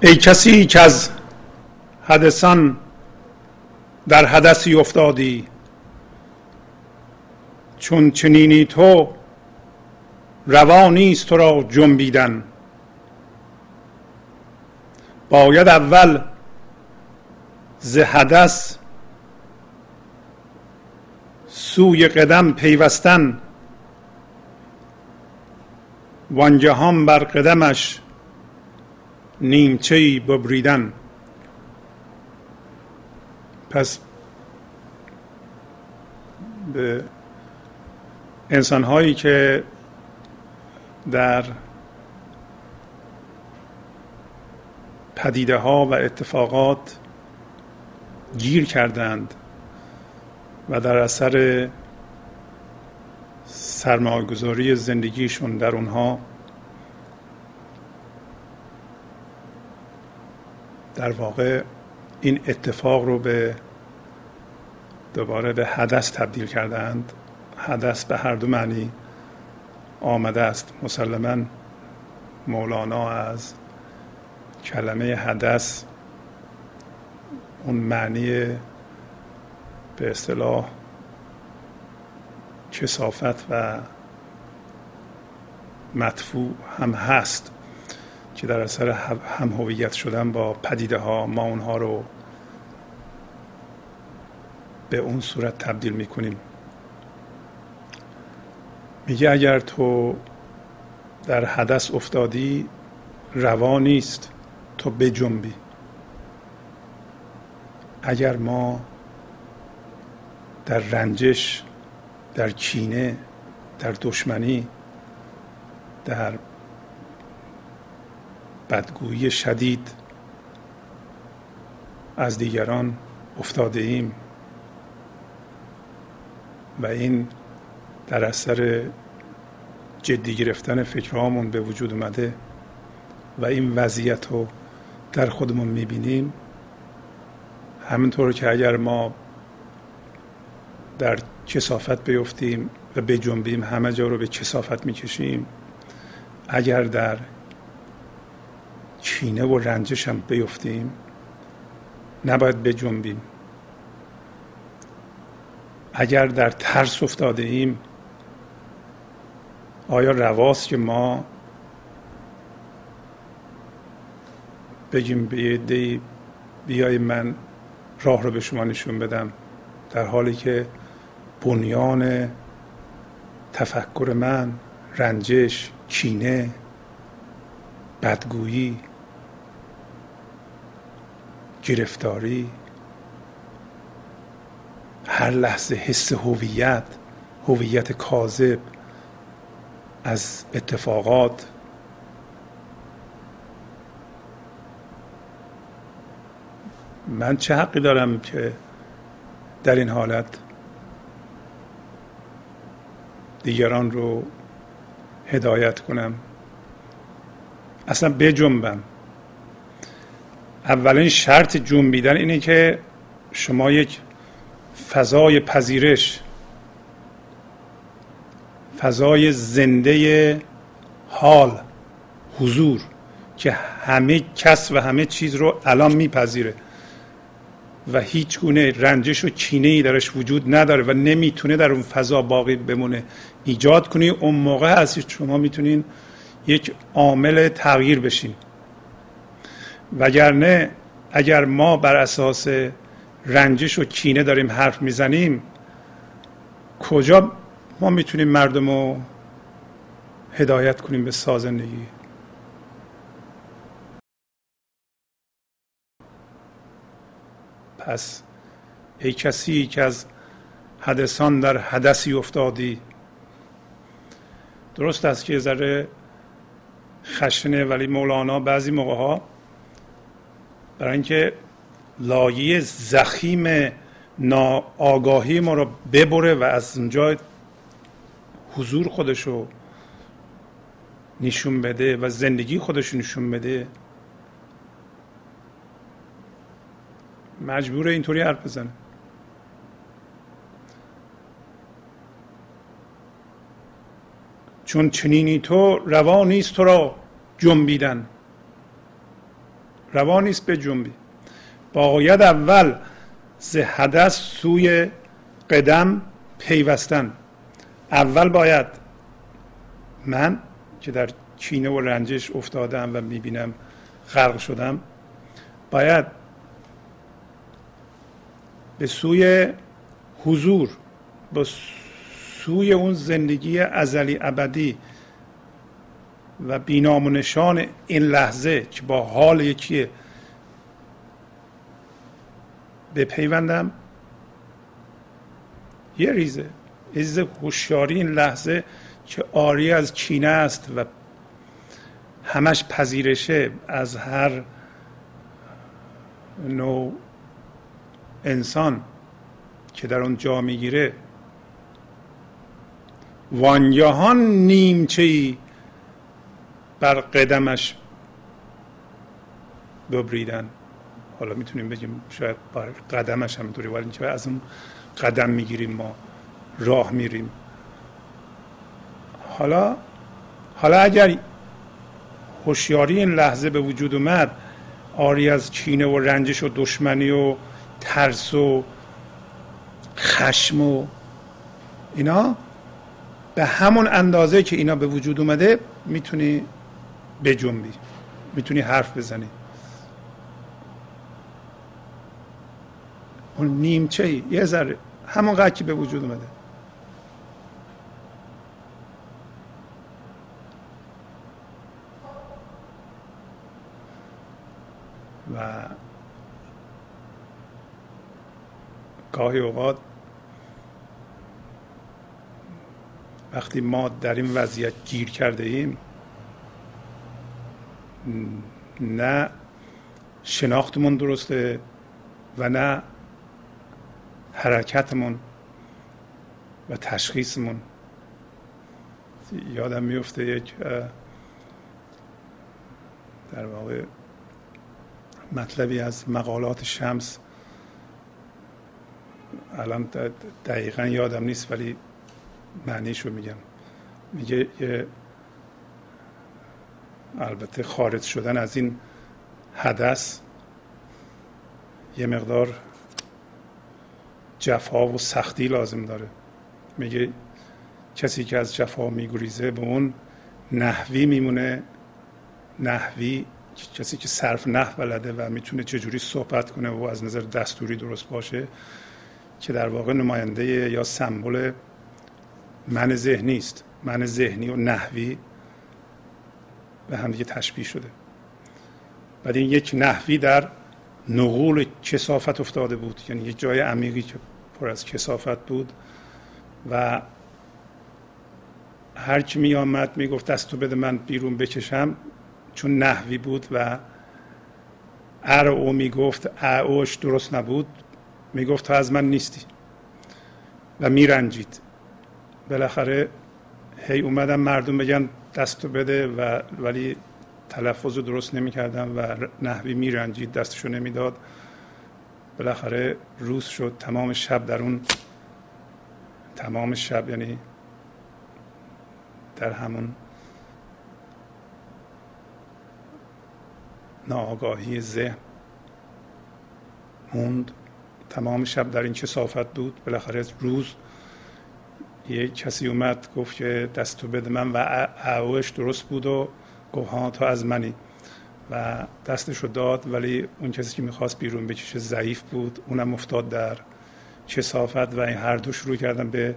ای کسی که از حدثان در حدثی افتادی، چون چنینی تو روا نیست تو را جنبیدن. باید اول ز حدث سوی قدم پیوستن، وانگه هم بر قدمش نیمچه‌ای ببریدن. پس به انسان‌هایی که در پدیده‌ها و اتفاقات گیر کردند و در اثر سرمایه‌گذاری زندگیشون در اونها در واقع این اتفاق رو به دوباره به حدث تبدیل کردند. حدث به هر دو معنی آمده است. مسلماً مولانا از کلمه حدث اون معنی به اصطلاح کثافت و مدفوع هم هست که در اثر هم هویت شدن با پدیده ها ما اونها رو به اون صورت تبدیل میکنیم. میگه اگر تو در حدث افتادی روا نیست تو بجنبی. اگر ما در رنجش، در کینه، در دشمنی، در بدگویی شدید از دیگران افتاده ایم و این در اثر جدی گرفتن فکرهامون به وجود اومده و این وضعیت رو در خودمون میبینیم، همینطور که اگر ما در کثافت بیفتیم و بجنبیم همه جا رو به کثافت میکشیم، اگر در کینه و رنجش هم بیفتیم نباید بجنبیم. اگر در ترس افتاده ایم آیا رواست که ما بگیم بیادی بیای من راه رو به شما نشون بدم، در حالی که بنیان تفکر من رنجش، کینه، بدگویی، گرفتاری، هر لحظه حس هویت، هویت کاذب از اتفاقات من چه حقی دارم که در این حالت دیگران رو هدایت کنم؟ اصلا بجنبم. اولین شرط جنبیدن اینه که شما یک فضای پذیرش، فضای زنده حال، حضور که همه کس و همه چیز رو الان میپذیره و هیچ گونه رنجش و کینه‌ای درش وجود نداره و نمیتونه در اون فضا باقی بمونه، ایجاد کنی. اون موقع هستید شما میتونین یک عامل تغییر بشین. وگرنه اگر ما بر اساس رنجش و کینه داریم حرف میزنیم، کجا ما میتونیم مردم رو هدایت کنیم به سازندگی؟ پس ای کسی که از حدثان در حدثی افتادی، درست است که ذره خشنه، ولی مولانا بعضی موقع ها برای اینکه لایه زخیم ناآگاهی ما رو ببره و از اونجا حضور خودشو نشون بده و زندگی خودشو نشون بده، مجبور اینطوری حرف بزنه. چون چنینی تو روا نیست تو را جنبیدن، روا نیست به جنبی. باید اول ز حدث سوی قدم پیوستن. اول باید من که در کینه و رنجش افتادم و میبینم غرق شدم، باید به سوی حضور، به سوی اون زندگی ازلی ابدی و بینام و نشان این لحظه که با حال یکیه بپیوندم. یه ریزه از هوشیاری این لحظه که آری از کینه است و همش پذیرشه، از هر نوع انسان که در اون جا میگیره. وانگهان نیمچه‌ای بر قدمش ببریدن. حالا میتونیم بگیم شاید بر قدمش همینطوری، ولی اینکه از اون قدم میگیریم ما راه میریم. حالا حالا اگر هوشیاری این لحظه به وجود اومد، آری از کینه و رنجش و دشمنی و ترس و خشم و اینا به همون اندازه که اینا به وجود اومده میتونی بجنبی، میتونی حرف بزنی. اون نیمچه‌ای، یه ذره، همون قدر که به وجود اومده. و گاهی اوقات وقتی ما در این وضعیت گیر کرده ایم، نه شناختمون درسته و نه حرکتمون و تشخیصمون. یادم میفته یک در واقع مطلبی از مقالات شمس، الان دقیقا یادم نیست ولی معنیشو میگم. میگه البته خارج شدن از این حدث یه مقدار جفا و سختی لازم داره. میگه کسی که از جفا میگریزه به اون نحوی میمونه، نحوی کسی که صرف نحو بلده و میتونه چجوری صحبت کنه و از نظر دستوری درست باشه، که در واقع نماینده یا سمبل من ذهنی است. من ذهنی و نحوی به هم دیگه تشبیه شده. بعد این یک نحوی در نغول کثافت افتاده بود، یعنی یک جای عمیقی که پر از کثافت بود و هر کی می آمد می گفت دستو بده من بیرون بکشم، چون نحوی بود و ار او می گفت اوش درست نبود، می گفت تو از من نیستی و می رنجید. بالاخره هی اومدن مردم بگن دستو بده و ولی تلفظ رو درست نمی کردم و نحوی می رنجید، دستشو نمی داد. بالاخره روز شد، تمام شب در اون، تمام شب یعنی در همون ناآگاهی ذهن موند، تمام شب در این کثافت بود. بالاخره روز یک کسی اومد گفت که دستو بده من و اوش درست بود و گفت ها تو از منی و دستشو داد، ولی اون کسی که میخواست بیرون بکشه ضعیف بود، اونم افتاد در کثافت و این هر دو شروع کردن به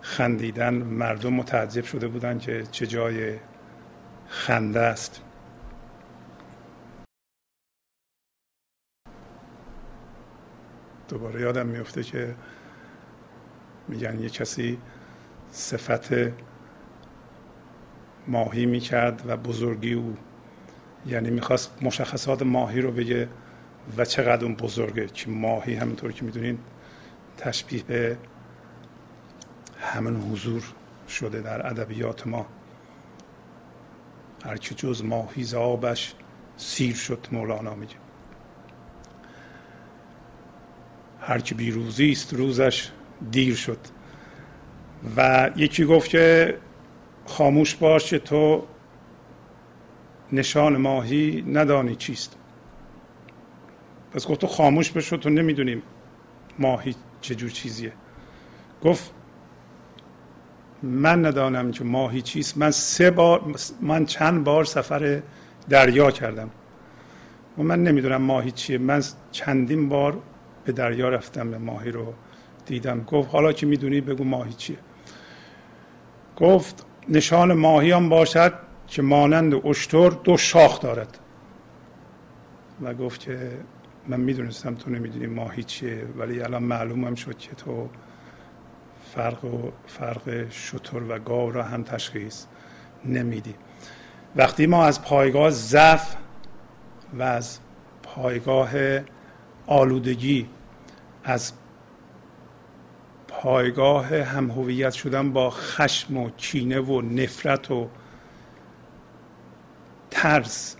خندیدن. مردم متعجب شده بودن که چه جای خنده است. دوباره یادم میفته که میگن یه کسی صفت ماهی میکرد و بزرگی او، یعنی میخواست مشخصات ماهی رو بگه و چقدر اون بزرگه، که ماهی همینطور که میدونین تشبیه به همون حضور شده در ادبیات ما. هر که جز ماهی ز آبش سیر شد، مولانا میگه. هرچی بیروزی است روزش دیر شد. و یکی گفت که خاموش باش که تو نشان ماهی ندانی چیست. پس گفت تو خاموش بشو، تو نمیدونیم ماهی چجور چیزیه. گفت من ندانم که ماهی چیست، من سه بار من چند بار سفر دریا کردم و من نمیدونم ماهی چیه، من چندین بار به دریا رفتم و ماهی رو دیدم. گفت حالا که میدونی بگو ماهی چیه. گفت نشان ماهی هم باشد که مانند اشتر دو شاخ دارد. و گفت که من میدونستم تو نمیدونی ماهی چیه، ولی الان معلومم شد که تو فرق و فرق شتر و گاو را هم تشخیص نمیدی. وقتی ما از پایگاه ضعف و از پایگاه آلودگی، از پایگاه همهویت شدن با خشم و کینه و نفرت و ترس،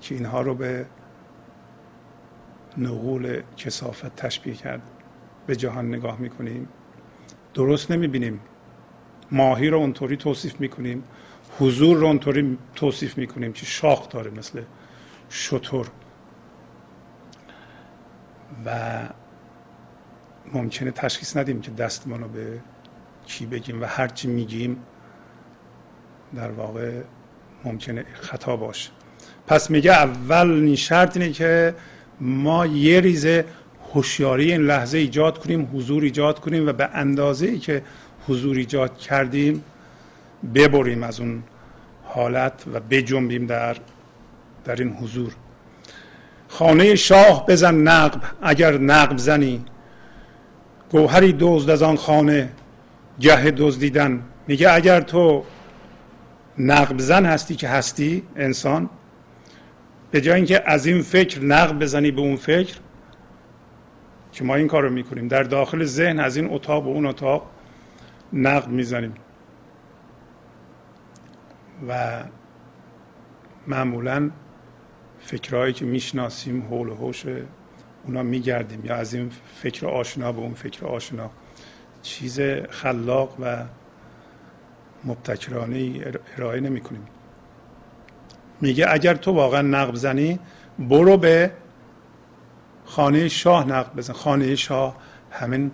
که اینها رو به نغول کثافت تشبیه کرد، به جهان نگاه میکنیم، درست نمیبینیم، ماهی رو اونطوری توصیف میکنیم، حضور رو اونطوری توصیف میکنیم که شاخ داره مثل شتر. و ممکنه تشخیص ندیم که دستمان رو به چی بگیم و هرچی میگیم در واقع ممکنه خطا باشه. پس میگه اولین شرط اینه که ما یه ریزه هوشیاری این لحظه ایجاد کنیم، حضور ایجاد کنیم و به اندازه‌ای که حضور ایجاد کردیم ببریم از اون حالت و بجنبیم در در این حضور. خانه شاه بزن نقب اگر نقب زنی، گوهری دزد از آن خانه گه دزدیدن. میگه اگر تو نقب زن هستی که هستی انسان، به جای اینکه از این فکر نقب بزنی به اون فکر، که ما این کار رو میکنیم در داخل ذهن، از این اتاق و اون اتاق نقب میزنیم و معمولاً فکرهایی که میشناسیم حول و حوش اونا میگردیم، یا از این فکر آشنا به اون فکر آشنا. چیز خلاق و مبتکرانه‌ای ارائه نمی کنیم. میگه اگر تو واقعا نقب زنی، برو به خانه شاه نقب بزن. خانه شاه همین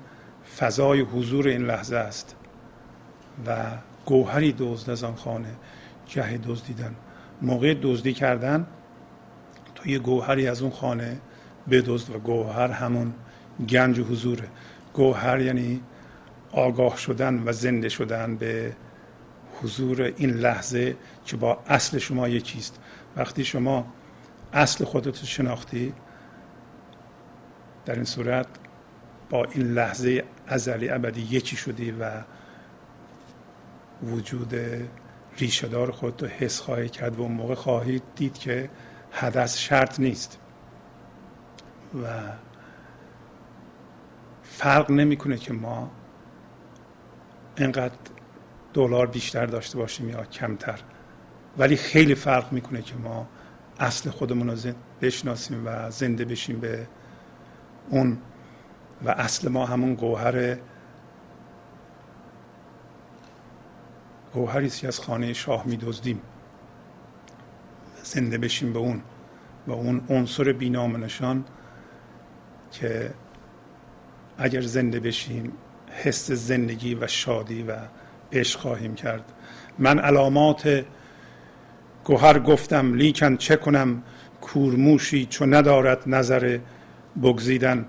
فضای حضور این لحظه است و گوهری دزد از آن خانه گه دزدیدن. موقع دزدی کردن تو یه گوهری از اون خانه بدزد و گوهر همون گنج حضوره. گوهر یعنی آگاه شدن و زنده شدن به حضور این لحظه که با اصل شما یکیست. وقتی شما اصل خودت شناختی، در این صورت با این لحظه ازلی ابدی یکی شدی و وجود ریشه‌دار خودت رو حس خواهی کرد و اون موقع خواهید دید که حدث شرط نیست و فرق نمیکنه که ما اینقدر دلار بیشتر داشته باشیم یا کمتر، ولی خیلی فرق میکنه که ما اصل خودمون رو بشناسیم و زنده بشیم به اون. و اصل ما همون گوهر گوهری است که از خانه شاه میدزدیم، زنده بشیم به اون و اون عنصر بی‌نام و نشان که اگر زنده بشیم حس زندگی و شادی و عشق خواهیم کرد. من علامات گوهر گفتم لیکن چه کنم، کورموشی چون ندارد نظر بگزیدن.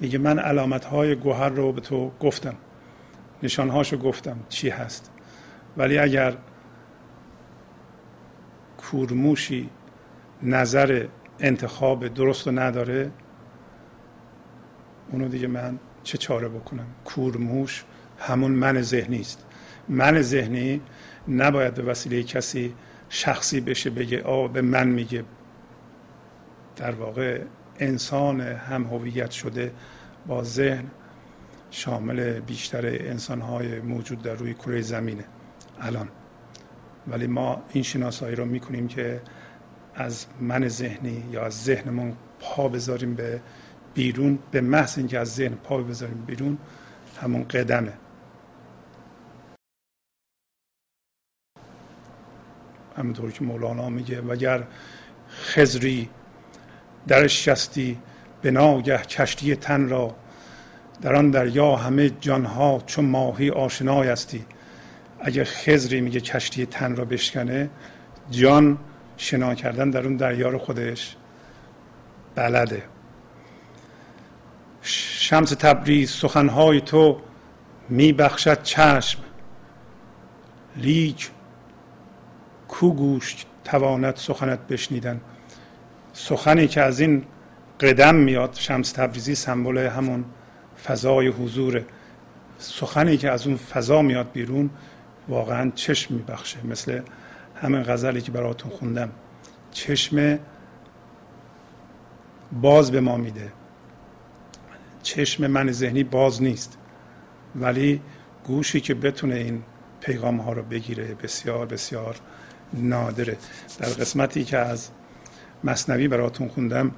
میگه من علامت‌های گوهر رو به تو گفتم، نشانهاشو گفتم چی هست، ولی اگر کورموشی نظر انتخاب درست رو نداره، اونو دیگه من چه چاره بکنم. کورموش همون من ذهنی است. من ذهنی نباید به وسیله کسی شخصی بشه، بگه آه به من میگه. در واقع انسان هم هویت شده با ذهن شامل بیشتر انسان‌های موجود در روی کره زمینه الان، ولی ما این شناسایی رو میکنیم که از من ذهنی یا از ذهنمون پا بذاریم به بیرون به محض اینکه از ذهن پای بذاریم بیرون، همون قدمه. همونطور که مولانا میگه وگر خضری درش شستی به ناگه کشتی تن را، در آن دریا همه جانها چو ماهی آشنای هستی. اگه خضری میگه کشتی تن را بشکنه، جان شنا کردن در اون دریا رو خودش بلده. شمس تبریز سخنهای تو میبخشد چشم، لیک کو گوش تواند سخنت بشنیدن. سخنی که از این قدم میاد، شمس تبریزی سمبل همون فضای حضوره، سخنی که از اون فضا میاد بیرون واقعا چشم میبخشه، مثل همین غزلی که براتون خوندم، چشم باز به ما میده. چشم من ذهنی باز نیست، ولی گوشی که بتونه این پیغام ها رو بگیره بسیار بسیار نادره. در قسمتی که از مثنوی براتون خوندم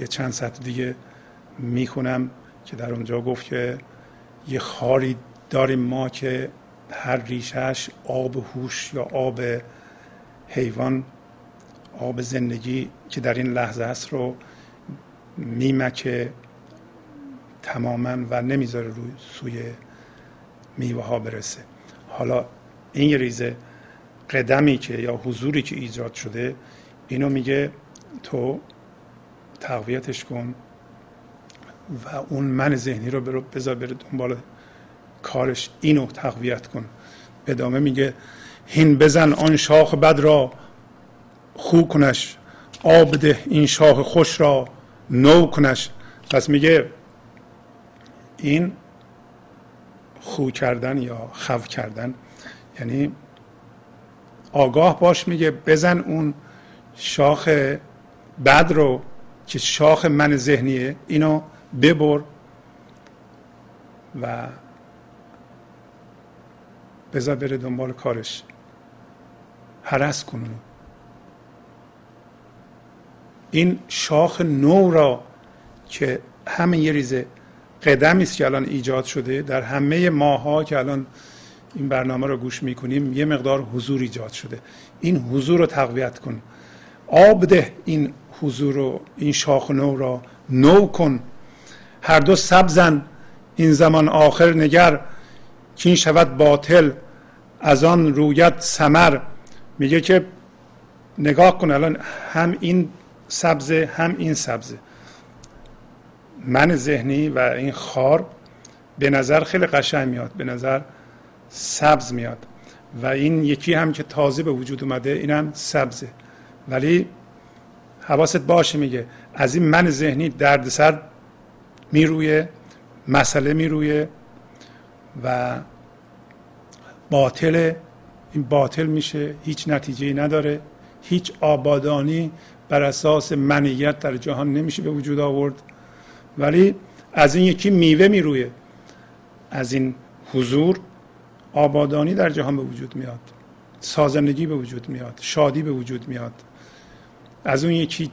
یه چند سطر دیگه میخونم که در اونجا گفت که یه خاری داریم ما که هر ریشش آب هوش یا آب حیوان، آب زندگی که در این لحظه هست رو میمکه تماما و نمیذاره روی سوی میوه ها برسه. حالا این ریزه قدمی که یا حضوری که ایجاد شده، اینو میگه تو تقویتش کن و اون من ذهنی رو برو بذار بره دنبال کارش، اینو تقویت کن. بدامه میگه هین بزن آن شاخ بد را، خو کنش آب ده این شاخ خوش را، نو کنش. پس میگه این خو کردن یا خو کردن یعنی آگاه باش، میگه بزن اون شاخ بد رو که شاخ من ذهنیه، اینو ببر و بذار بره دنبال کارش، هرس کن اونو. این شاخ نو را که همین یه ریزه قدمی است که الان ایجاد شده در همه ماها که الان این برنامه رو گوش میکنیم، یه مقدار حضور ایجاد شده، این حضور رو تقویت کن. آب ده این حضور رو، این شاخ نو را نو کن. هر دو سبزن این زمان آخر نگر، چین شود باطل از آن رویت ثمر. میگه که نگاه کن الان هم این سبزه هم این سبزه، من ذهنی و این خار به نظر خیلی قشنگ میاد، به نظر سبز میاد، و این یکی هم که تازه به وجود اومده اینم سبزه، ولی حواست باشه میگه از این من ذهنی دردسر میرویه، مسئله میرویه و باطله، این باطل میشه، هیچ نتیجه‌ای نداره، هیچ آبادانی بر اساس منیت در جهان نمیشه به وجود آورد، ولی از این یکی میوه میرویه، از این حضور آبادانی در جهان به وجود میاد، سازندگی به وجود میاد، شادی به وجود میاد، از اون یکی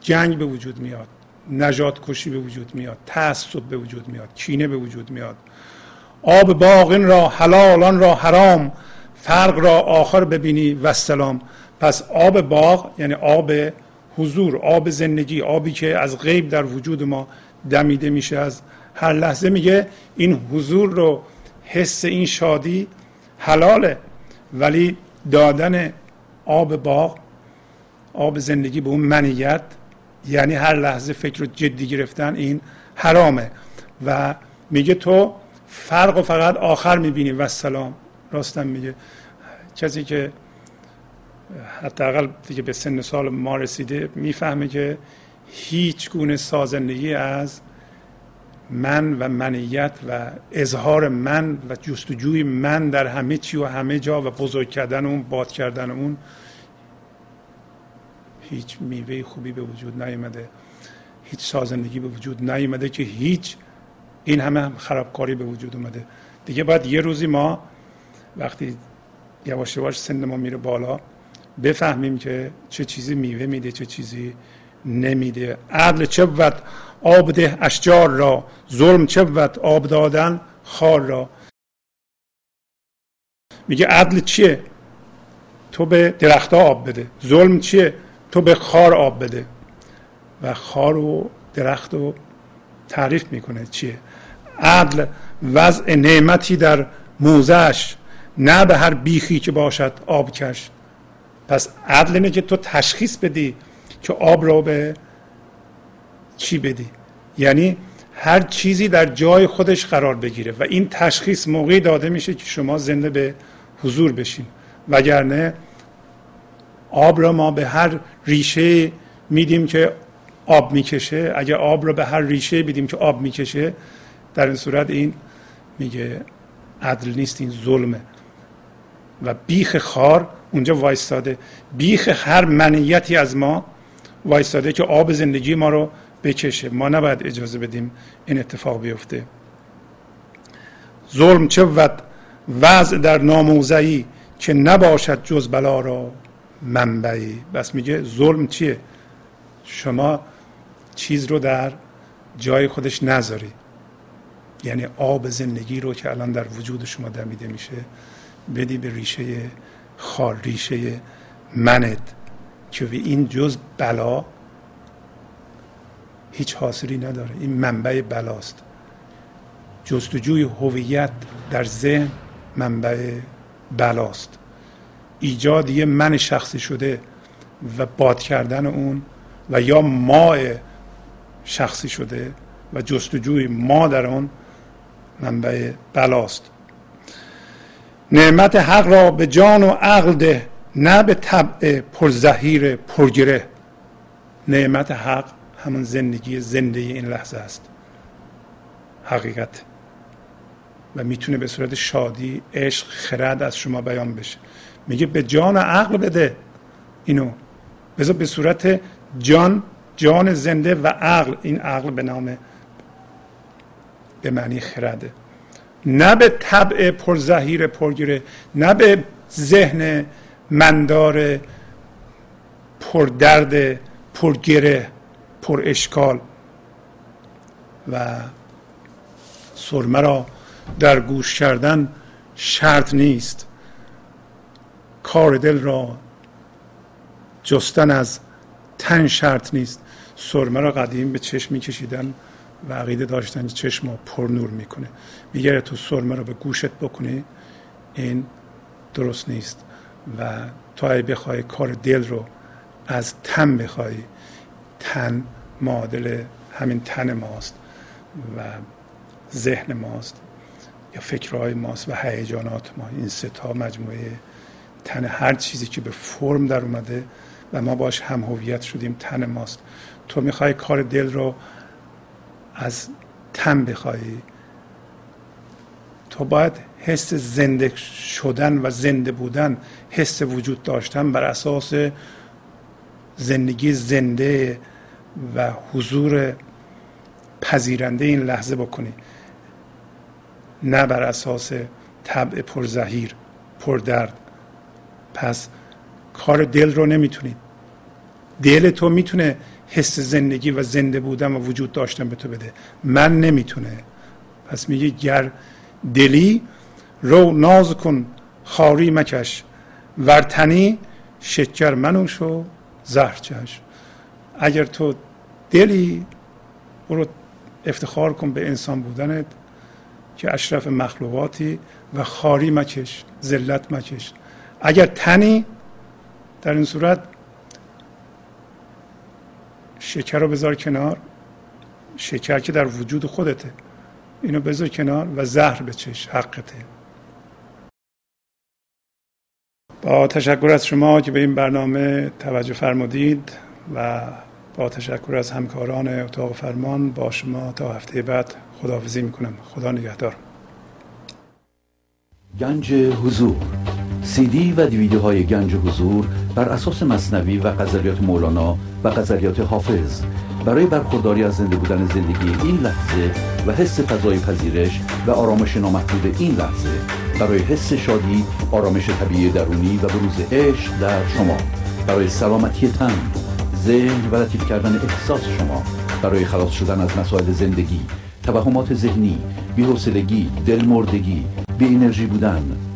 جنگ به وجود میاد، نجات کشی به وجود میاد، تعصب به وجود میاد، کینه به وجود میاد. آب باغین را حلال آن را حرام، فرق را آخر ببینی و سلام. پس آب باغ یعنی آب حضور، آب زندگی، آبی که از غیب در وجود ما دمیده میشه از هر لحظه، میگه این حضور رو، حس این شادی حلاله، ولی دادن آب باغ، آب زندگی به اون منیت، یعنی هر لحظه فکر رو جدی گرفتن، این حرامه. و میگه تو فرق و فقط آخر میبینی و سلام. راستم میگه کسی که حداقل دیگه به سن سال ما رسیده میفهمه که هیچ گونه سازندگی از من و منیت و اظهار من و جستجوی من در همه چی و همه جا و بزرگ کردن اون، باد کردن اون، هیچ میوه خوبی به وجود نیامده، هیچ سازندگی به وجود نیامده که هیچ، این همه خرابکاری به وجود اومده. دیگه باید یه روزی ما وقتی یواش یواش سن ما میره بالا بفهمیم که چه چیزی میوه میده، چه چیزی نمیده. عدل چه بود آب ده اشجار را، ظلم چه بود آب دادن خار را. میگه عدل چیه؟ تو به درخت آب بده. ظلم چیه؟ تو به خار آب بده. و خار و درخت رو تعریف میکنه چیه. عدل وضع نعمتی در موزش، نه به هر بیخی که باشد آب کش. پس عدل اینه که تو تشخیص بدی که آب رو به چی بدی، یعنی هر چیزی در جای خودش قرار بگیره و این تشخیص موقعی داده میشه که شما زنده به حضور بشین، وگرنه آب رو ما به هر ریشه میدیم که آب میکشه. اگه آب رو به هر ریشه بدیم که آب میکشه، در این صورت این میگه عدل نیست، این ظلمه. و بیخ خار اونجا وایستاده، بیخ هر منیتی از ما وایستاده که آب زندگی ما رو بکشه. ما نباید اجازه بدیم این اتفاق بیفته. ظلم چه بود وضع در ناموزعی، که نباشد جز بلا را منبعی. بس میگه ظلم چیه؟ شما چیز رو در جای خودش نذاری، یعنی آب زندگی رو که الان در وجود شما دمیده میشه بدی به ریشه خار، ریشه منت، که به این جز بلا هیچ حاصلی نداره. این منبع بلاست. جستجوی هویت در ذهن منبع بلاست. ایجاد یه من شخصی شده و باد کردن اون، و یا ما شخصی شده و جستجوی ما در اون منبع بلاست. نعمت حق را به جان و عقل ده، نه به طبع پرزهیر پرگره. نعمت حق همون زندگی زنده این لحظه است، حقیقت، و میتونه به صورت شادی، عشق، خرد از شما بیان بشه. میگه به جان و عقل بده اینو، بذار به صورت جان، جان زنده، و عقل، این عقل به نام به معنی خرده، نه به طبع پرزهیر پرگیره، نه به ذهن مندار پردرد پرگره پر اشکال و سرمه را در گوش کردن شرط نیست. کار دل را جستن از تن شرط نیست. سرمه را قدیم به چشمی کشیدن و عقیده داشتن چشم را پر نور میکنه. میگه تو سرمه را به گوشت بکنی، این درست نیست. و تو اگه بخوای کار دل رو از تن بخوای، تن معادل همین تن ماست و ذهن ماست یا فکرهای ماست و هیجانات ما. این سه تا مجموعه تن، هر چیزی که به فرم در اومده و ما باش هم هویت شدیم، تن ماست. تو میخوای کار دل رو از تن بخوایی، تو باید حس زنده شدن و زنده بودن، حس وجود داشتن بر اساس زندگی زنده و حضور پذیرنده این لحظه بکنی، نه بر اساس طبع پرزهیر پردرد. پس کار دل رو نمیتونی، دل تو میتونه حس زندگی و زنده بودن و وجود داشتن به تو بده، من نمیتونه. پس میگه گر دلی رو ناز کن خاری مکش، ورتنی شکر منوشو زهر چش. اگر تو دلی، برو افتخار کن به انسان بودنت که اشرف مخلوقاتی، و خاری مکش، ذلت مکش. اگر تنی، در این صورت شکر رو بذار کنار، شکر که در وجود خودته اینو بذار کنار، و زهر بچش، حقته. با تشکر از شما که به این برنامه توجه فرمودید و با تشکر از همکاران اتاق فرمان، با شما تا هفته بعد خداحافظی میکنم. خدا نگهدار. گنج حضور. سی دی و دیویدیوهای گنج حضور بر اساس مثنوی و غزلیات مولانا و غزلیات حافظ، برای برخورداری از زنده بودن زندگی این لحظه و حس فضای پذیرش و آرامش نامحدود این لحظه، برای حس شادی، آرامش طبیعی درونی و بروز عشق در شما، برای سلامتی تن، ذهن و لطیف کردن احساس شما برای خلاص شدن از مسائل زندگی، توهمات ذهنی، بی‌حوصلگی، دلمردگی، بی انرژی بودن